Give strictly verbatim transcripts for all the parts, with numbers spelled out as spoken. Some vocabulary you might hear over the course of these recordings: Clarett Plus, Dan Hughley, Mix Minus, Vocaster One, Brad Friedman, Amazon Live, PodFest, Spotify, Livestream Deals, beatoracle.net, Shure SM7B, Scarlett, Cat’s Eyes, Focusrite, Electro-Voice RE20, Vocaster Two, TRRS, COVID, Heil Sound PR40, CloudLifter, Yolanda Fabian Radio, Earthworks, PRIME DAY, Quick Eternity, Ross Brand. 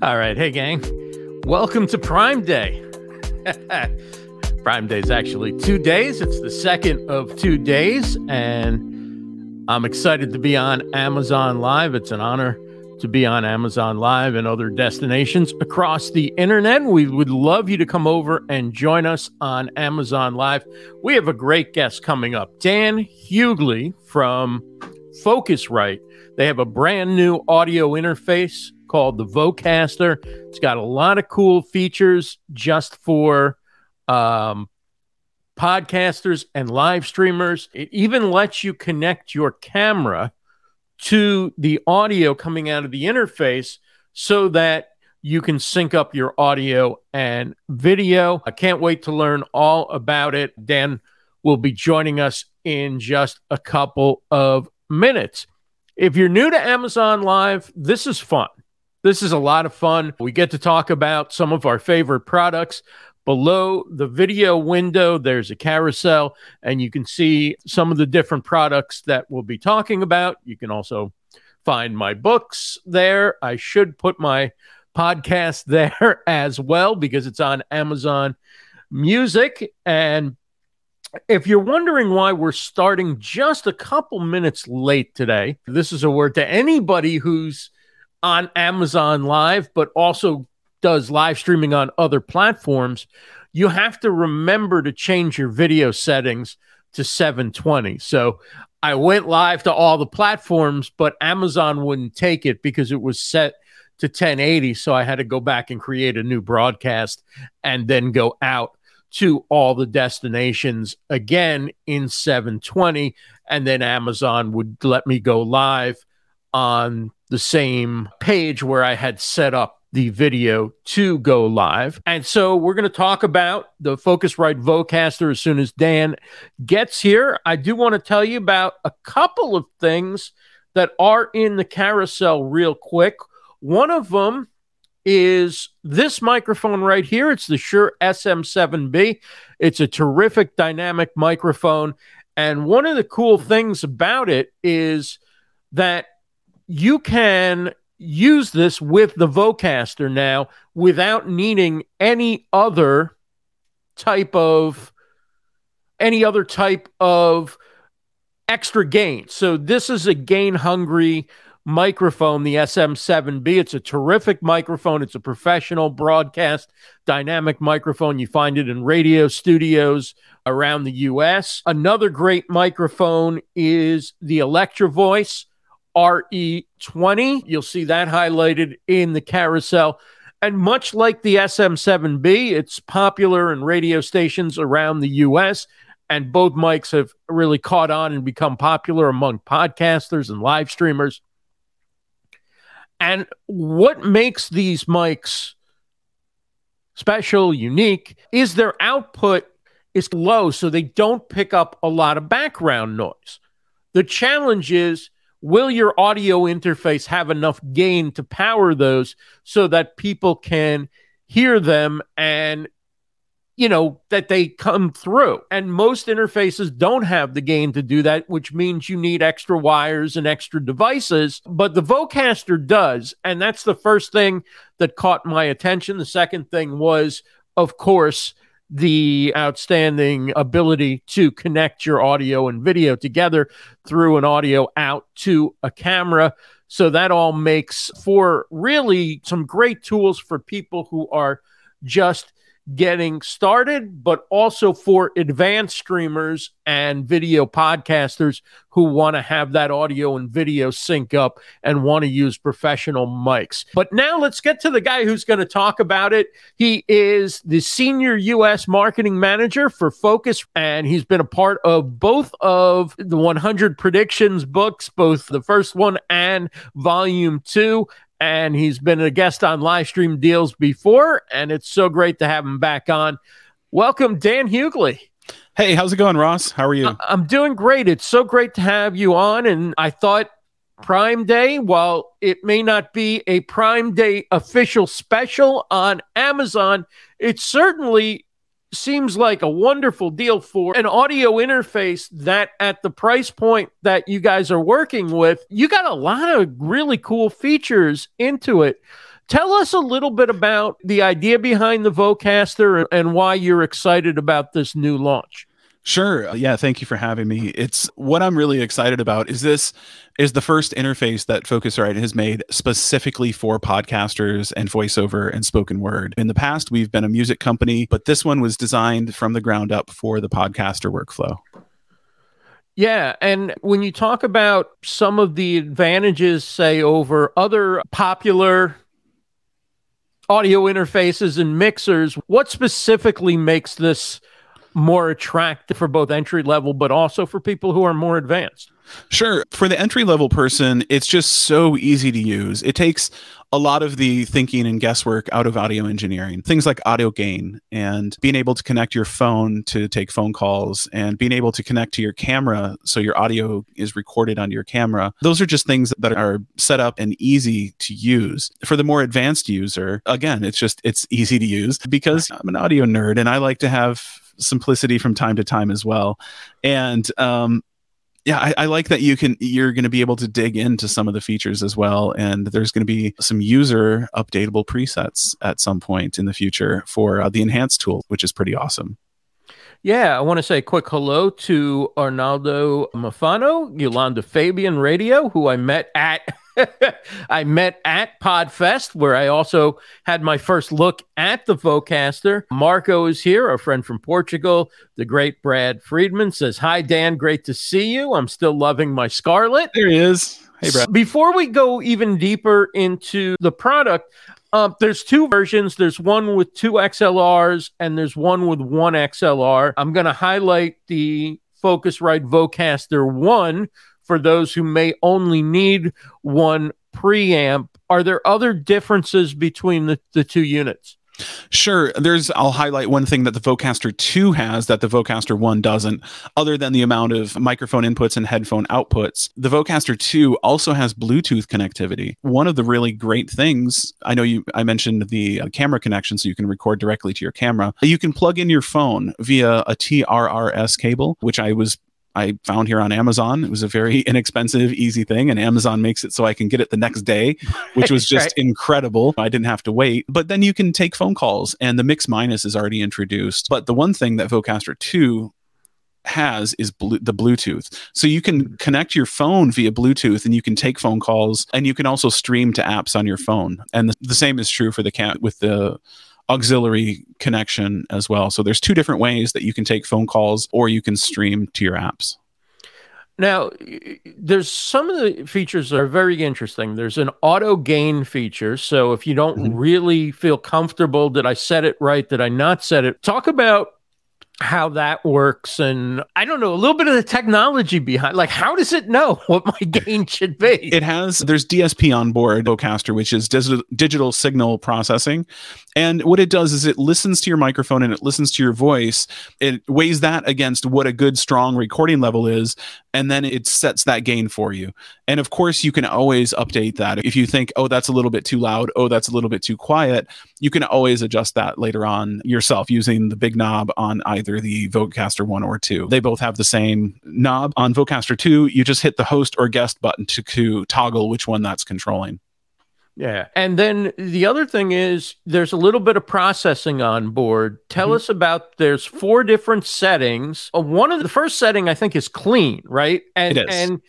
All right. Hey, gang. Welcome to Prime Day. Prime Day is actually two days. It's the second of two days. And I'm excited to be on Amazon Live. It's an honor to be on Amazon Live and other destinations across the internet. We would love you to come over and join us on Amazon Live. We have a great guest coming up. Dan Hughley from Focusrite. They have a brand new audio interface called the Vocaster. It's got a lot of cool features just for um, podcasters and live streamers. It even lets you connect your camera to the audio coming out of the interface so that you can sync up your audio and video. I can't wait to learn all about it. Dan will be joining us in just a couple of minutes. If you're new to Amazon Live, this is fun. This is a lot of fun. We get to talk about some of our favorite products. Below the video window, there's a carousel, and you can see some of the different products that we'll be talking about. You can also find my books there. I should put my podcast there as well because it's on Amazon Music. And if you're wondering why we're starting just a couple minutes late today, this is a word to anybody who's on Amazon Live, but also does live streaming on other platforms. You have to remember to change your video settings to seven twenty. So I went live to all the platforms, but Amazon wouldn't take it because it was set to ten eighty. So I had to go back and create a new broadcast and then go out to all the destinations again in seven twenty. And then Amazon would let me go live on the same page where I had set up the video to go live. And so we're going to talk about the Focusrite Vocaster as soon as Dan gets here. I do want to tell you about a couple of things that are in the carousel real quick. One of them is this microphone right here. It's the Shure S M seven B. It's a terrific dynamic microphone. And one of the cool things about it is that you can use this with the Vocaster now without needing any other type of any other type of extra gain. So this is a gain-hungry microphone, the S M seven B. It's a terrific microphone. It's a professional broadcast dynamic microphone. You find it in radio studios around the U S. Another great microphone is the Electro-Voice R E twenty. You'll see that highlighted in the carousel. And much like the S M seven B, it's popular in radio stations around the U S, and both mics have really caught on and become popular among podcasters and live streamers. And what makes these mics special, unique, is their output is low, so they don't pick up a lot of background noise. The challenge is, will your audio interface have enough gain to power those so that people can hear them and, you know, that they come through? And most interfaces don't have the gain to do that, which means you need extra wires and extra devices. But the Vocaster does. And that's the first thing that caught my attention. The second thing was, of course, the outstanding ability to connect your audio and video together through an audio out to a camera. So that all makes for really some great tools for people who are just getting started, but also for advanced streamers and video podcasters who want to have that audio and video sync up and want to use professional mics. But now let's get to the guy who's going to talk about it. He is the senior U S marketing manager for Focus, and he's been a part of both of the one hundred Predictions books, both the first one and volume two. And he's been a guest on Livestream Deals before, and it's so great to have him back on. Welcome, Dan Hughley. Hey, how's it going, Ross? How are you? I'm doing great. It's so great to have you on. And I thought Prime Day, while it may not be a Prime Day official special on Amazon, it certainly seems like a wonderful deal for an audio interface that at the price point that you guys are working with, you got a lot of really cool features into it Tell us a little bit about the idea behind the Vocaster and why you're excited about this new launch. Sure. Yeah. Thank you for having me. It's what I'm really excited about is this is the first interface that Focusrite has made specifically for podcasters and voiceover and spoken word. In the past, we've been a music company, but this one was designed from the ground up for the podcaster workflow. Yeah. And when you talk about some of the advantages, say, over other popular audio interfaces and mixers, what specifically makes this more attractive for both entry level, but also for people who are more advanced? Sure. For the entry level person, it's just so easy to use. It takes a lot of the thinking and guesswork out of audio engineering. Things like audio gain and being able to connect your phone to take phone calls and being able to connect to your camera so your audio is recorded onto your camera. Those are just things that are set up and easy to use. For the more advanced user, again, it's just it's easy to use because I'm an audio nerd and I like to have simplicity from time to time as well. And um, yeah, I, I like that you can, you're going to be able to dig into some of the features as well. And there's going to be some user updatable presets at some point in the future for uh, the enhanced tool, which is pretty awesome. Yeah, I want to say a quick hello to Arnaldo Mafano, Yolanda Fabian Radio, who I met at I met at PodFest, where I also had my first look at the Vocaster. Marco is here, a friend from Portugal. The great Brad Friedman says, "Hi, Dan. Great to see you. I'm still loving my Scarlett." There he is. Hey, Brad. Before we go even deeper into the product, uh, there's two versions. There's one with two X L Rs and there's one with one X L R. I'm going to highlight the Focusrite Vocaster One for those who may only need one preamp. Are there other differences between the, the two units? Sure. There's, I'll highlight one thing that the Vocaster two has that the Vocaster one doesn't, other than the amount of microphone inputs and headphone outputs. The Vocaster two also has Bluetooth connectivity. One of the really great things, I know you, I mentioned the camera connection, so you can record directly to your camera. You can plug in your phone via a T R R S cable, which I was I found here on Amazon. It was a very inexpensive, easy thing, and Amazon makes it so I can get it the next day, which was just right. Incredible. I didn't have to wait. But then you can take phone calls, and the Mix Minus is already introduced. But the one thing that Vocaster two has is bl- the Bluetooth. So you can connect your phone via Bluetooth, and you can take phone calls, and you can also stream to apps on your phone. And the, the same is true for the cat with the auxiliary connection as well. So there's two different ways that you can take phone calls or you can stream to your apps. Now, there's some of the features that are very interesting. There's an auto gain feature. So if you don't mm-hmm. really feel comfortable, did I set it right? Did I not set it? Talk about how that works. And I don't know, a little bit of the technology behind, like, how does it know what my gain should be? It has, there's D S P on board Vocaster, which is dis- digital signal processing. And what it does is it listens to your microphone and it listens to your voice. It weighs that against what a good, strong recording level is. And then it sets that gain for you. And of course, you can always update that. If you think, oh, that's a little bit too loud. Oh, that's a little bit too quiet. You can always adjust that later on yourself using the big knob on either the Vocaster one or two. They both have the same knob. On Vocaster two, you just hit the host or guest button to, to toggle which one that's controlling. Yeah. And then the other thing is there's a little bit of processing on board. Tell mm-hmm. us about, there's four different settings. One of the first setting I think is clean, right? And, it is. And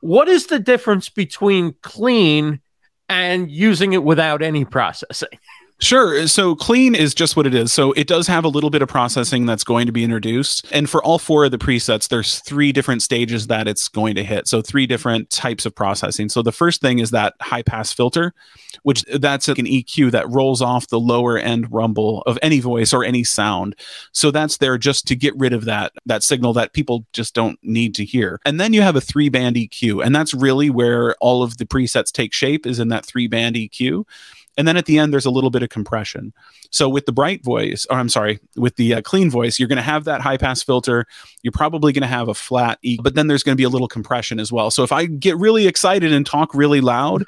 what is the difference between clean and using it without any processing? Sure. So clean is just what it is. So it does have a little bit of processing that's going to be introduced. And for all four of the presets, there's three different stages that it's going to hit. So three different types of processing. So the first thing is that high pass filter, which that's like an E Q that rolls off the lower end rumble of any voice or any sound. So that's there just to get rid of that, that signal that people just don't need to hear. And then you have a three band E Q. And that's really where all of the presets take shape, is in that three band E Q. And then at the end, there's a little bit of compression. So with the bright voice, or I'm sorry, with the uh, clean voice, you're going to have that high pass filter. You're probably going to have a flat E, but then there's going to be a little compression as well. So if I get really excited and talk really loud,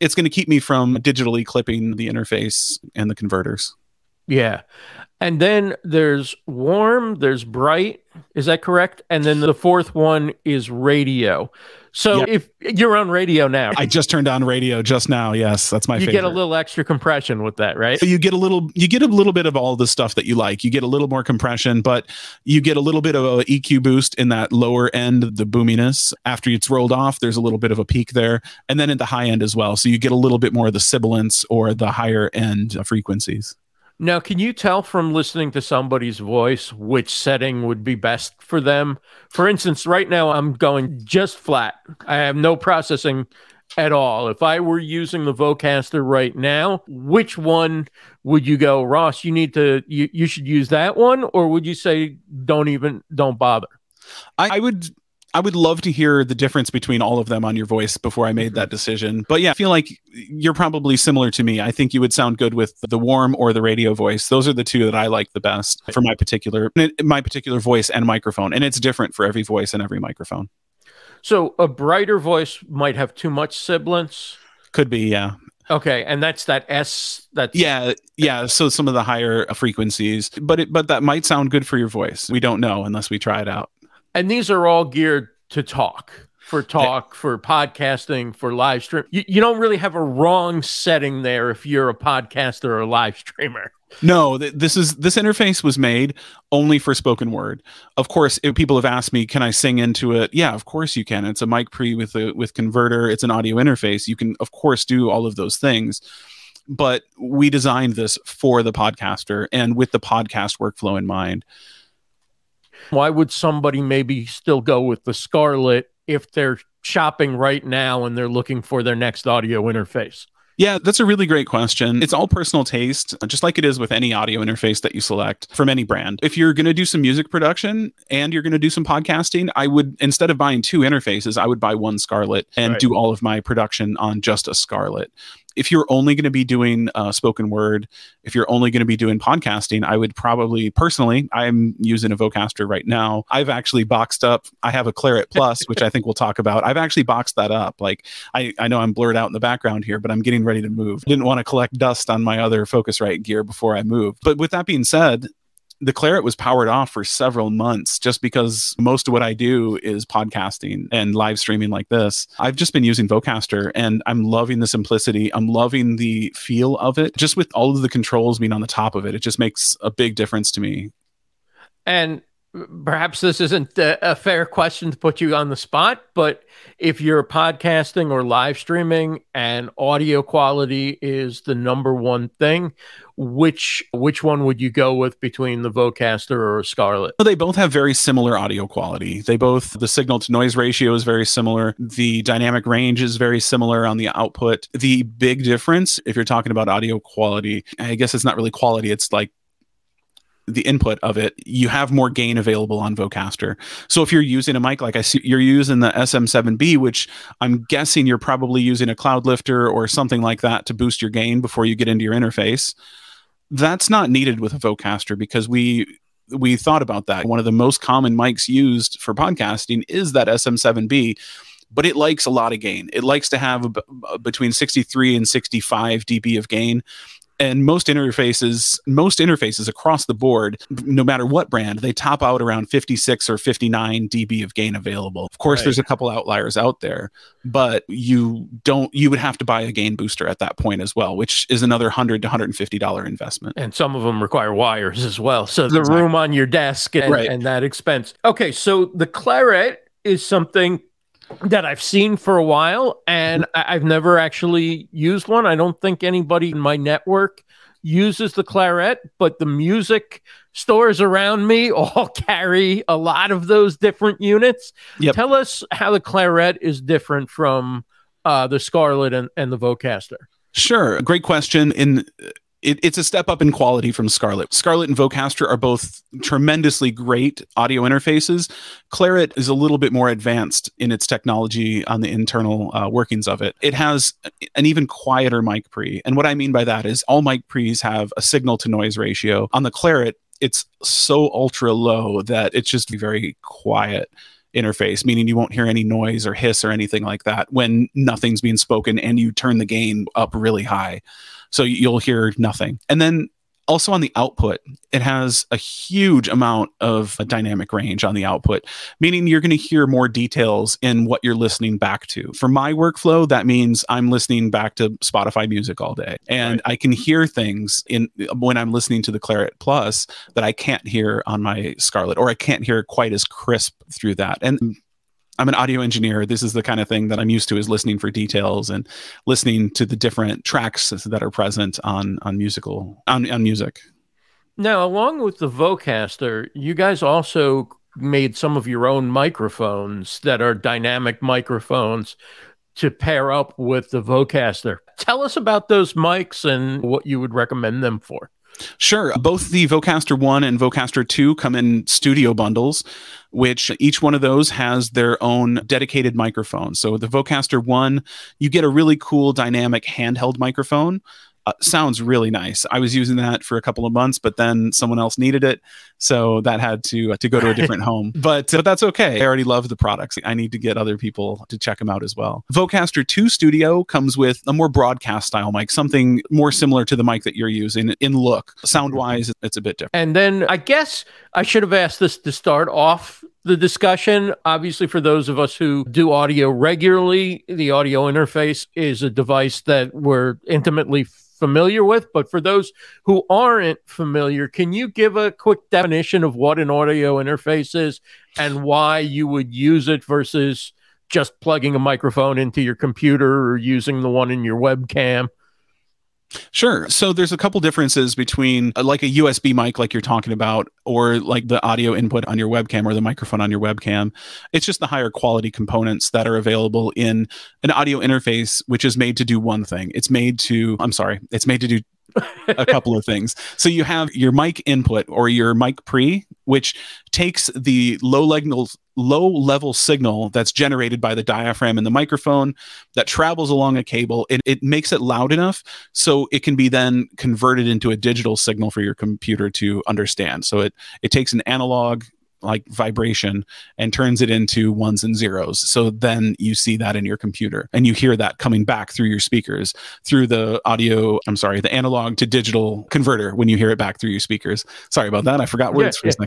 it's going to keep me from digitally clipping the interface and the converters. Yeah. And then there's warm, there's bright. Is that correct? And then the fourth one is radio. So yep. If you're on radio now. I just turned on radio just now. Yes, that's my you favorite. You get a little extra compression with that, right? So you get a little you get a little bit of all the stuff that you like. You get a little more compression, but you get a little bit of an E Q boost in that lower end, the boominess. After it's rolled off, there's a little bit of a peak there. And then at the high end as well. So you get a little bit more of the sibilance or the higher end frequencies. Now, can you tell from listening to somebody's voice which setting would be best for them? For instance, right now, I'm going just flat. I have no processing at all. If I were using the Vocaster right now, which one would you go, Ross, you need to, you, you should use that one? Or would you say, don't even, don't bother? I, I would... I would love to hear the difference between all of them on your voice before I made that decision. But yeah, I feel like you're probably similar to me. I think you would sound good with the warm or the radio voice. Those are the two that I like the best for my particular my particular voice and microphone. And it's different for every voice and every microphone. So a brighter voice might have too much sibilance? Could be, yeah. Okay, and that's that S. That's yeah, yeah. So some of the higher frequencies. But it, but that might sound good for your voice. We don't know unless we try it out. And these are all geared to talk, for talk, for podcasting, for live stream. You, you don't really have a wrong setting there if you're a podcaster or a live streamer. No, th- this is this interface was made only for spoken word. Of course, if people have asked me, can I sing into it? Yeah, of course you can. It's a mic pre with a with converter. It's an audio interface. You can, of course, do all of those things. But we designed this for the podcaster and with the podcast workflow in mind. Why would somebody maybe still go with the Scarlett if they're shopping right now and they're looking for their next audio interface? Yeah, that's a really great question. It's all personal taste, just like it is with any audio interface that you select from any brand. If you're going to do some music production and you're going to do some podcasting, I would, instead of buying two interfaces, I would buy one Scarlett and right. do all of my production on just a Scarlett. If you're only going to be doing uh, spoken word, if you're only going to be doing podcasting, I would probably, personally, I'm using a Vocaster right now. I've actually boxed up. I have a Clarett Plus, which I think we'll talk about. I've actually boxed that up. Like, I, I know I'm blurred out in the background here, but I'm getting ready to move. I didn't want to collect dust on my other Focusrite gear before I moved. But with that being said, the Clarett was powered off for several months just because most of what I do is podcasting and live streaming like this. I've just been using Vocaster and I'm loving the simplicity. I'm loving the feel of it. Just with all of the controls being on the top of it, it just makes a big difference to me. And perhaps this isn't a fair question to put you on the spot, but if you're podcasting or live streaming and audio quality is the number one thing, which which one would you go with between the Vocaster or Scarlett? Well, they both have very similar audio quality. They both, the signal to noise ratio is very similar. The dynamic range is very similar on the output. The big difference, if you're talking about audio quality, I guess it's not really quality, it's like the input of it, you have more gain available on Vocaster. So if you're using a mic, like I see you're using the S M seven B, which I'm guessing you're probably using a CloudLifter or something like that to boost your gain before you get into your interface. That's not needed with a Vocaster because we we thought about that. One of the most common mics used for podcasting is that S M seven B, but it likes a lot of gain. It likes to have b- between sixty-three and sixty-five decibels of gain. And most interfaces, most interfaces across the board, no matter what brand, they top out around fifty-six or fifty-nine decibels of gain available. Of course, right. There's a couple outliers out there, but you don't. You would have to buy a gain booster at that point as well, which is another one hundred dollars to one hundred fifty dollars investment. And some of them require wires as well. So the exactly. room on your desk and, right. and that expense. Okay, so the Clarett is something that I've seen for a while, and I've never actually used one. I don't think anybody in my network uses the Clarett, but the music stores around me all carry a lot of those different units. Yep. Tell us how the Clarett is different from uh, the Scarlett and, and the Vocaster. Sure. Great question. In It, it's a step up in quality from Scarlett. Scarlett and Vocaster are both tremendously great audio interfaces. Clarett is a little bit more advanced in its technology on the internal uh, workings of it. It has an even quieter mic pre. And what I mean by that is all mic pre's have a signal to noise ratio. On the Clarett, it's so ultra low that it's just very quiet interface, meaning you won't hear any noise or hiss or anything like that when nothing's being spoken and you turn the gain up really high. So you'll hear nothing. And then Also on the output, it has a huge amount of a dynamic range on the output, meaning you're going to hear more details in what you're listening back to. For my workflow, that means I'm listening back to Spotify music all day. And right. I can hear things in when I'm listening to the Clarett Plus that I can't hear on my Scarlett, or I can't hear quite as crisp through that. And I'm an audio engineer. This is the kind of thing that I'm used to, is listening for details and listening to the different tracks that are present on on musical on, on music. Now, along with the Vocaster, you guys also made some of your own microphones that are dynamic microphones to pair up with the Vocaster. Tell us about those mics and what you would recommend them for. Sure. Both the Vocaster One and Vocaster Two come in studio bundles, which each one of those has their own dedicated microphone. So the Vocaster One, you get a really cool dynamic handheld microphone. Uh, sounds really nice. I was using that for a couple of months, but then someone else needed it, so that had to uh, to go to a different home. But uh, but that's okay. I already love the products. I need to get other people to check them out as well. Vocaster two Studio comes with a more broadcast style mic, something more similar to the mic that you're using in look. Sound-wise, it's a bit different. And then I guess I should have asked this to start off the discussion. Obviously, for those of us who do audio regularly, the audio interface is a device that we're intimately familiar with, but for those who aren't familiar, can you give a quick definition of what an audio interface is and why you would use it versus just plugging a microphone into your computer or using the one in your webcam? Sure. So there's a couple differences between uh, like a U S B mic like you're talking about, or like the audio input on your webcam or the microphone on your webcam. It's just the higher quality components that are available in an audio interface, which is made to do one thing. It's made to, I'm sorry, it's made to do a couple of things. So you have your mic input or your mic pre, which takes the low level low level signal that's generated by the diaphragm and the microphone that travels along a cable, and it makes it loud enough so it can be then converted into a digital signal for your computer to understand. So it it takes an analog like vibration and turns it into ones and zeros. So then you see that in your computer and you hear that coming back through your speakers, through the audio, I'm sorry, the analog to digital converter when you hear it back through your speakers. Sorry about that. I forgot words yeah, for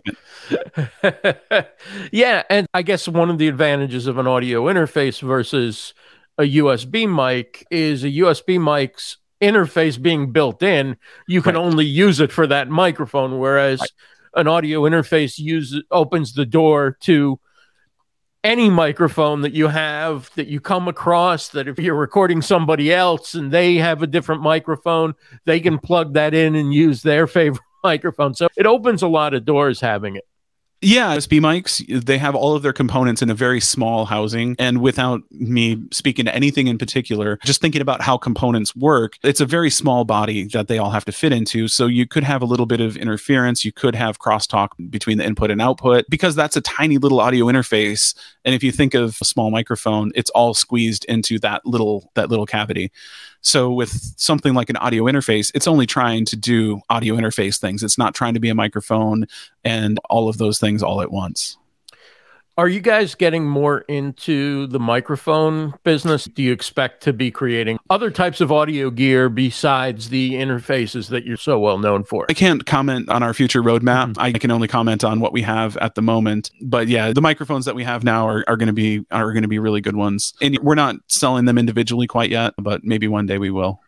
yeah. a second. Yeah. And I guess one of the advantages of an audio interface versus a U S B mic is a U S B mic's interface being built in, you can right. only use it for that microphone. Whereas right. an audio interface use, opens the door to any microphone that you have, that you come across, that if you're recording somebody else and they have a different microphone, they can plug that in and use their favorite microphone. So it opens a lot of doors having it. Yeah, U S B mics, they have all of their components in a very small housing. And without me speaking to anything in particular, just thinking about how components work, it's a very small body that they all have to fit into. So you could have a little bit of interference. You could have crosstalk between the input and output because that's a tiny little audio interface. And if you think of a small microphone, it's all squeezed into that little that little cavity. So with something like an audio interface, it's only trying to do audio interface things. It's not trying to be a microphone and all of those things all at once. Are you guys getting more into the microphone business? Do you expect to be creating other types of audio gear besides the interfaces that you're so well known for? I can't comment on our future roadmap. Mm-hmm. I can only comment on what we have at the moment. But yeah, the microphones that we have now are, are going to be are going to be really good ones. And we're not selling them individually quite yet, but maybe one day we will.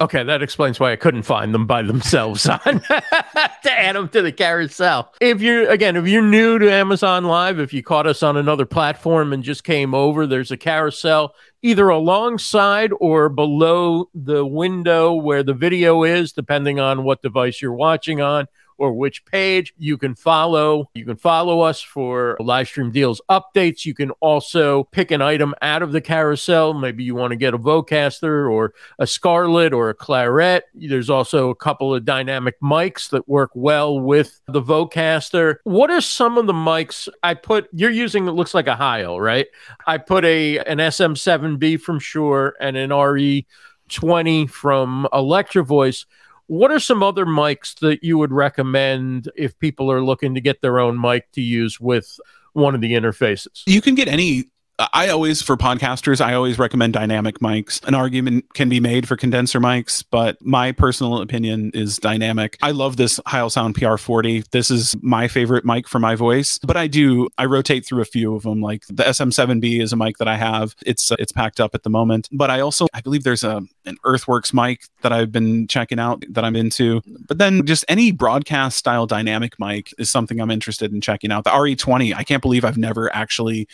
Okay, that explains why I couldn't find them by themselves on to add them to the carousel. If you're, again, if you're new to Amazon Live, if you caught us on another platform and just came over, there's a carousel either alongside or below the window where the video is, depending on what device you're watching on or which page. You can follow. You can follow us for Livestream Deals updates. You can also pick an item out of the carousel. Maybe you want to get a Vocaster or a Scarlett or a Clarett. There's also a couple of dynamic mics that work well with the Vocaster. What are some of the mics I put? You're using, it looks like a Heil, right? I put a an S M seven B from Shure and an R E twenty from Electro-Voice. What are some other mics that you would recommend if people are looking to get their own mic to use with one of the interfaces? You can get any I always, for podcasters, I always recommend dynamic mics. An argument can be made for condenser mics, but my personal opinion is dynamic. I love this Heil Sound P R forty. This is my favorite mic for my voice, but I do, I rotate through a few of them. Like the S M seven B is a mic that I have. It's uh, it's packed up at the moment, but I also, I believe there's a an Earthworks mic that I've been checking out that I'm into, but then just any broadcast style dynamic mic is something I'm interested in checking out. The R E twenty, I can't believe I've never actually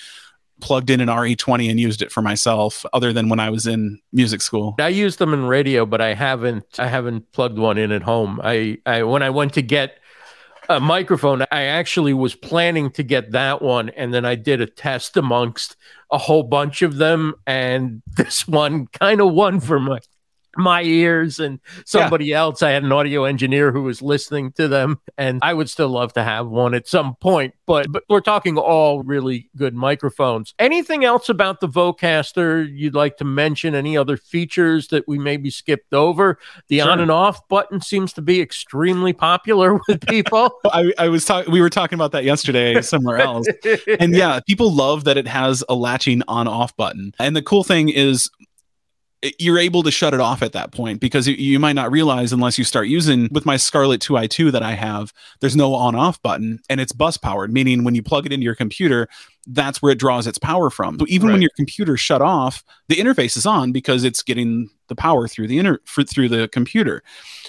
plugged in an R E twenty and used it for myself other than when I was in music school. I use them in radio, but I haven't I haven't plugged one in at home. I, I when I went to get a microphone, I actually was planning to get that one, and then I did a test amongst a whole bunch of them, and this one kind of won for my my ears and somebody yeah. else. I had an audio engineer who was listening to them, and I would still love to have one at some point, but, but we're talking all really good microphones. Anything else about the Vocaster you'd like to mention? Any other features that we maybe skipped over? The sure. on and off button seems to be extremely popular with people. I, I was talking, we were talking about that yesterday somewhere else. And yeah, people love that it has a latching on off button. And the cool thing is, you're able to shut it off at that point, because you, you might not realize unless you start using. With my Scarlett two I two that I have, there's no on-off button, and it's bus powered, meaning when you plug it into your computer, that's where it draws its power from. So even right. when your computer's shut off, the interface is on because it's getting the power through the inter for, through the computer.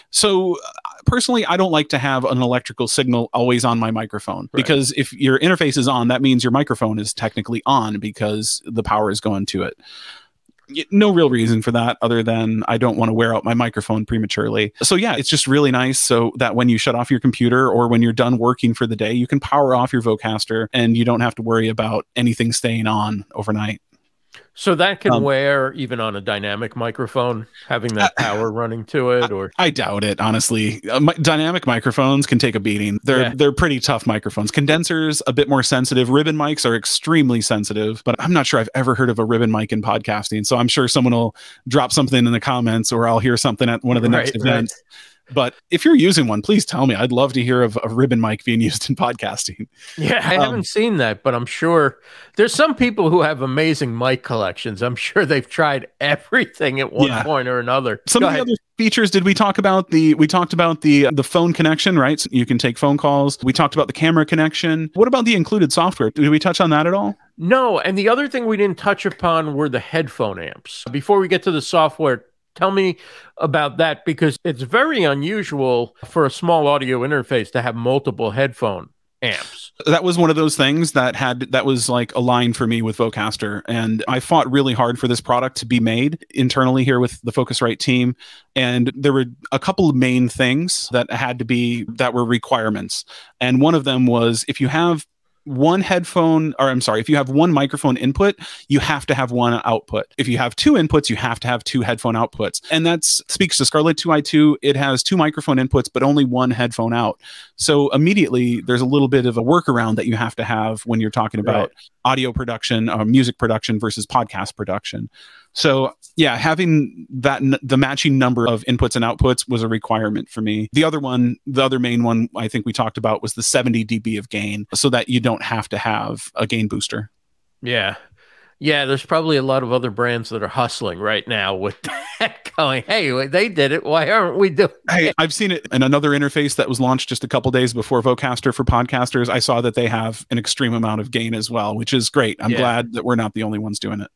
So personally, I don't like to have an electrical signal always on my microphone, right. because if your interface is on, that means your microphone is technically on because the power is going to it. No real reason for that other than I don't want to wear out my microphone prematurely. So yeah, it's just really nice so that when you shut off your computer or when you're done working for the day, you can power off your Vocaster and you don't have to worry about anything staying on overnight. So that can um, wear even on a dynamic microphone, having that power uh, running to it, or I, I doubt it. Honestly, uh, my, dynamic microphones can take a beating. They're yeah. they're pretty tough microphones. Condensers a bit more sensitive. Ribbon mics are extremely sensitive, but I'm not sure I've ever heard of a ribbon mic in podcasting. So I'm sure someone will drop something in the comments, or I'll hear something at one of the right, next events. Right. But if you're using one, please tell me. I'd love to hear of a ribbon mic being used in podcasting. Yeah, I um, haven't seen that, but I'm sure there's some people who have amazing mic collections. I'm sure they've tried everything at one yeah. point or another. Some Go of ahead. the other features, did we talk about the, we talked about the, the phone connection, right? So you can take phone calls. We talked about the camera connection. What about the included software? Did we touch on that at all? No. And the other thing we didn't touch upon were the headphone amps. Before we get to the software, tell me about that, because it's very unusual for a small audio interface to have multiple headphone amps. That was one of those things that had that was like a line for me with Vocaster, and I fought really hard for this product to be made internally here with the Focusrite team, and there were a couple of main things that had to be that were requirements, and one of them was if you have one headphone, or I'm sorry, if you have one microphone input, you have to have one output. If you have two inputs, you have to have two headphone outputs. And that speaks to Scarlett two I two. It has two microphone inputs, but only one headphone out. So immediately there's a little bit of a workaround that you have to have when you're talking about right. audio production, or music production versus podcast production. So yeah, having that n- the matching number of inputs and outputs was a requirement for me. The other one, the other main one I think we talked about was the seventy decibels of gain, so that you don't have to have a gain booster. Yeah. Yeah, there's probably a lot of other brands that are hustling right now with that going, hey, they did it, why aren't we doing it? I've seen it in another interface that was launched just a couple days before Vocaster for podcasters. I saw that they have an extreme amount of gain as well, which is great. I'm yeah. glad that we're not the only ones doing it.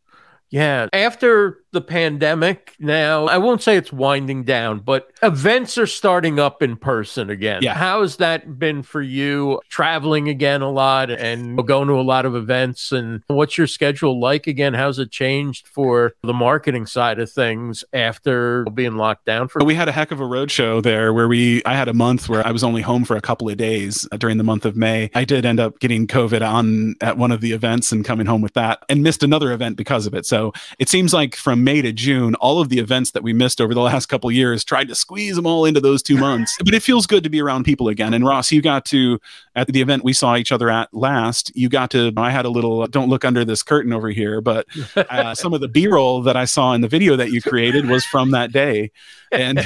Yeah. After the pandemic now, I won't say it's winding down, but events are starting up in person again. Yeah. How's that been for you, traveling again a lot and going to a lot of events? And what's your schedule like again? How's it changed for the marketing side of things after being locked down? For We had a heck of a roadshow there where we, I had a month where I was only home for a couple of days during the month of May. I did end up getting COVID on at one of the events and coming home with that, and missed another event because of it. So So it seems like from May to June, all of the events that we missed over the last couple of years, tried to squeeze them all into those two months. But it feels good to be around people again. And Ross, you got to, at the event we saw each other at last, you got to, I had a little, don't look under this curtain over here, but uh, some of the B-roll that I saw in the video that you created was from that day. And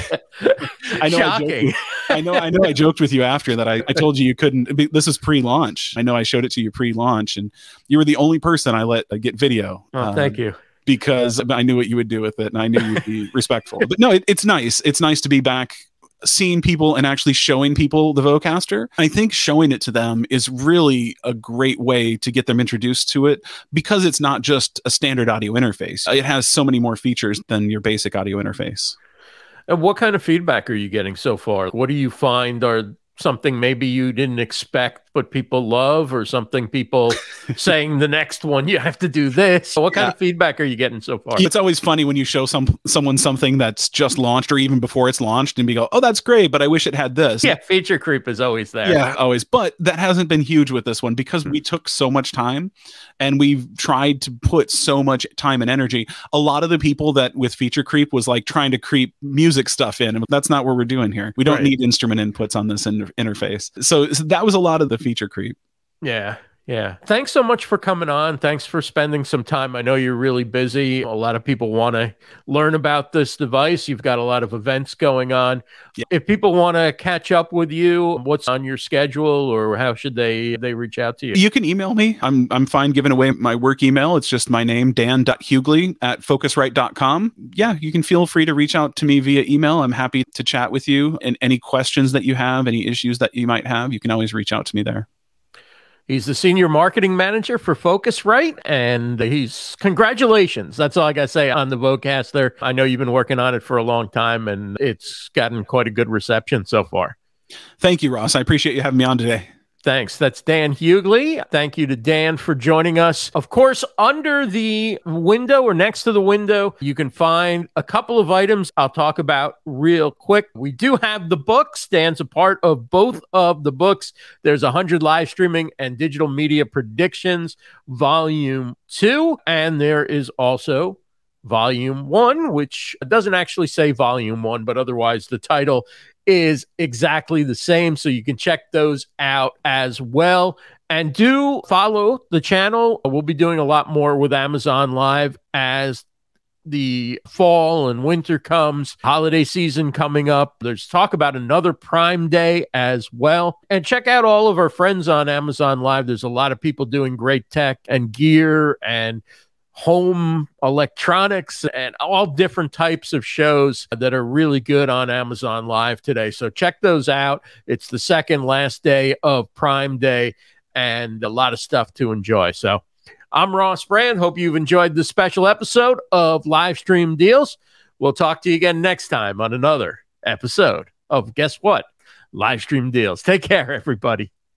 I know. Shocking. I I know, I know. I joked with you after that. I, I told you you couldn't. This is pre-launch. I know I showed it to you pre-launch, and you were the only person I let get video. Oh, um, thank you. Because I knew what you would do with it, and I knew you'd be respectful. But no, it, it's nice. It's nice to be back, seeing people and actually showing people the Vocaster. I think showing it to them is really a great way to get them introduced to it, because it's not just a standard audio interface. It has so many more features than your basic audio interface. And what kind of feedback are you getting so far? What do you find are something maybe you didn't expect but people love, or something people saying the next one you have to do this? What kind yeah. of feedback are you getting so far? It's always funny when you show some someone something that's just launched, or even before it's launched, and you go, oh, that's great, but I wish it had this. Yeah, feature creep is always there. Yeah, always. But that hasn't been huge with this one, because we took so much time and we've tried to put so much time and energy. A lot of the people that with feature creep was like trying to creep music stuff in, and that's not what we're doing here. We don't right. need instrument inputs on this in- interface. So, so that was a lot of the feature creep. Yeah. Yeah. Thanks so much for coming on. Thanks for spending some time. I know you're really busy. A lot of people want to learn about this device. You've got a lot of events going on. Yeah. If people want to catch up with you, what's on your schedule, or how should they they reach out to you? You can email me. I'm I'm fine giving away my work email. It's just my name, dan dot hughley at focusrite dot com. Yeah, you can feel free to reach out to me via email. I'm happy to chat with you. And any questions that you have, any issues that you might have, you can always reach out to me there. He's the senior marketing manager for Focusrite, and he's congratulations. That's all I got to say on the Vocaster. I know you've been working on it for a long time, and it's gotten quite a good reception so far. Thank you, Ross. I appreciate you having me on today. Thanks. That's Dan Hughley. Thank you to Dan for joining us. Of course, under the window or next to the window, you can find a couple of items I'll talk about real quick. We do have the books. Dan's a part of both of the books. There's one hundred Live Streaming and Digital Media Predictions, Volume two. And there is also Volume one, which doesn't actually say Volume one, but otherwise the title is exactly the same. So you can check those out as well. And do follow the channel. We'll be doing a lot more with Amazon Live as the fall and winter comes, holiday season coming up. There's talk about another Prime Day as well. And check out all of our friends on Amazon Live. There's a lot of people doing great tech and gear and home electronics and all different types of shows that are really good on Amazon Live today. So check those out. It's the second last day of Prime Day and a lot of stuff to enjoy. So I'm Ross Brand. Hope you've enjoyed this special episode of Livestream Deals. We'll talk to you again next time on another episode of, guess what? Livestream Deals. Take care, everybody.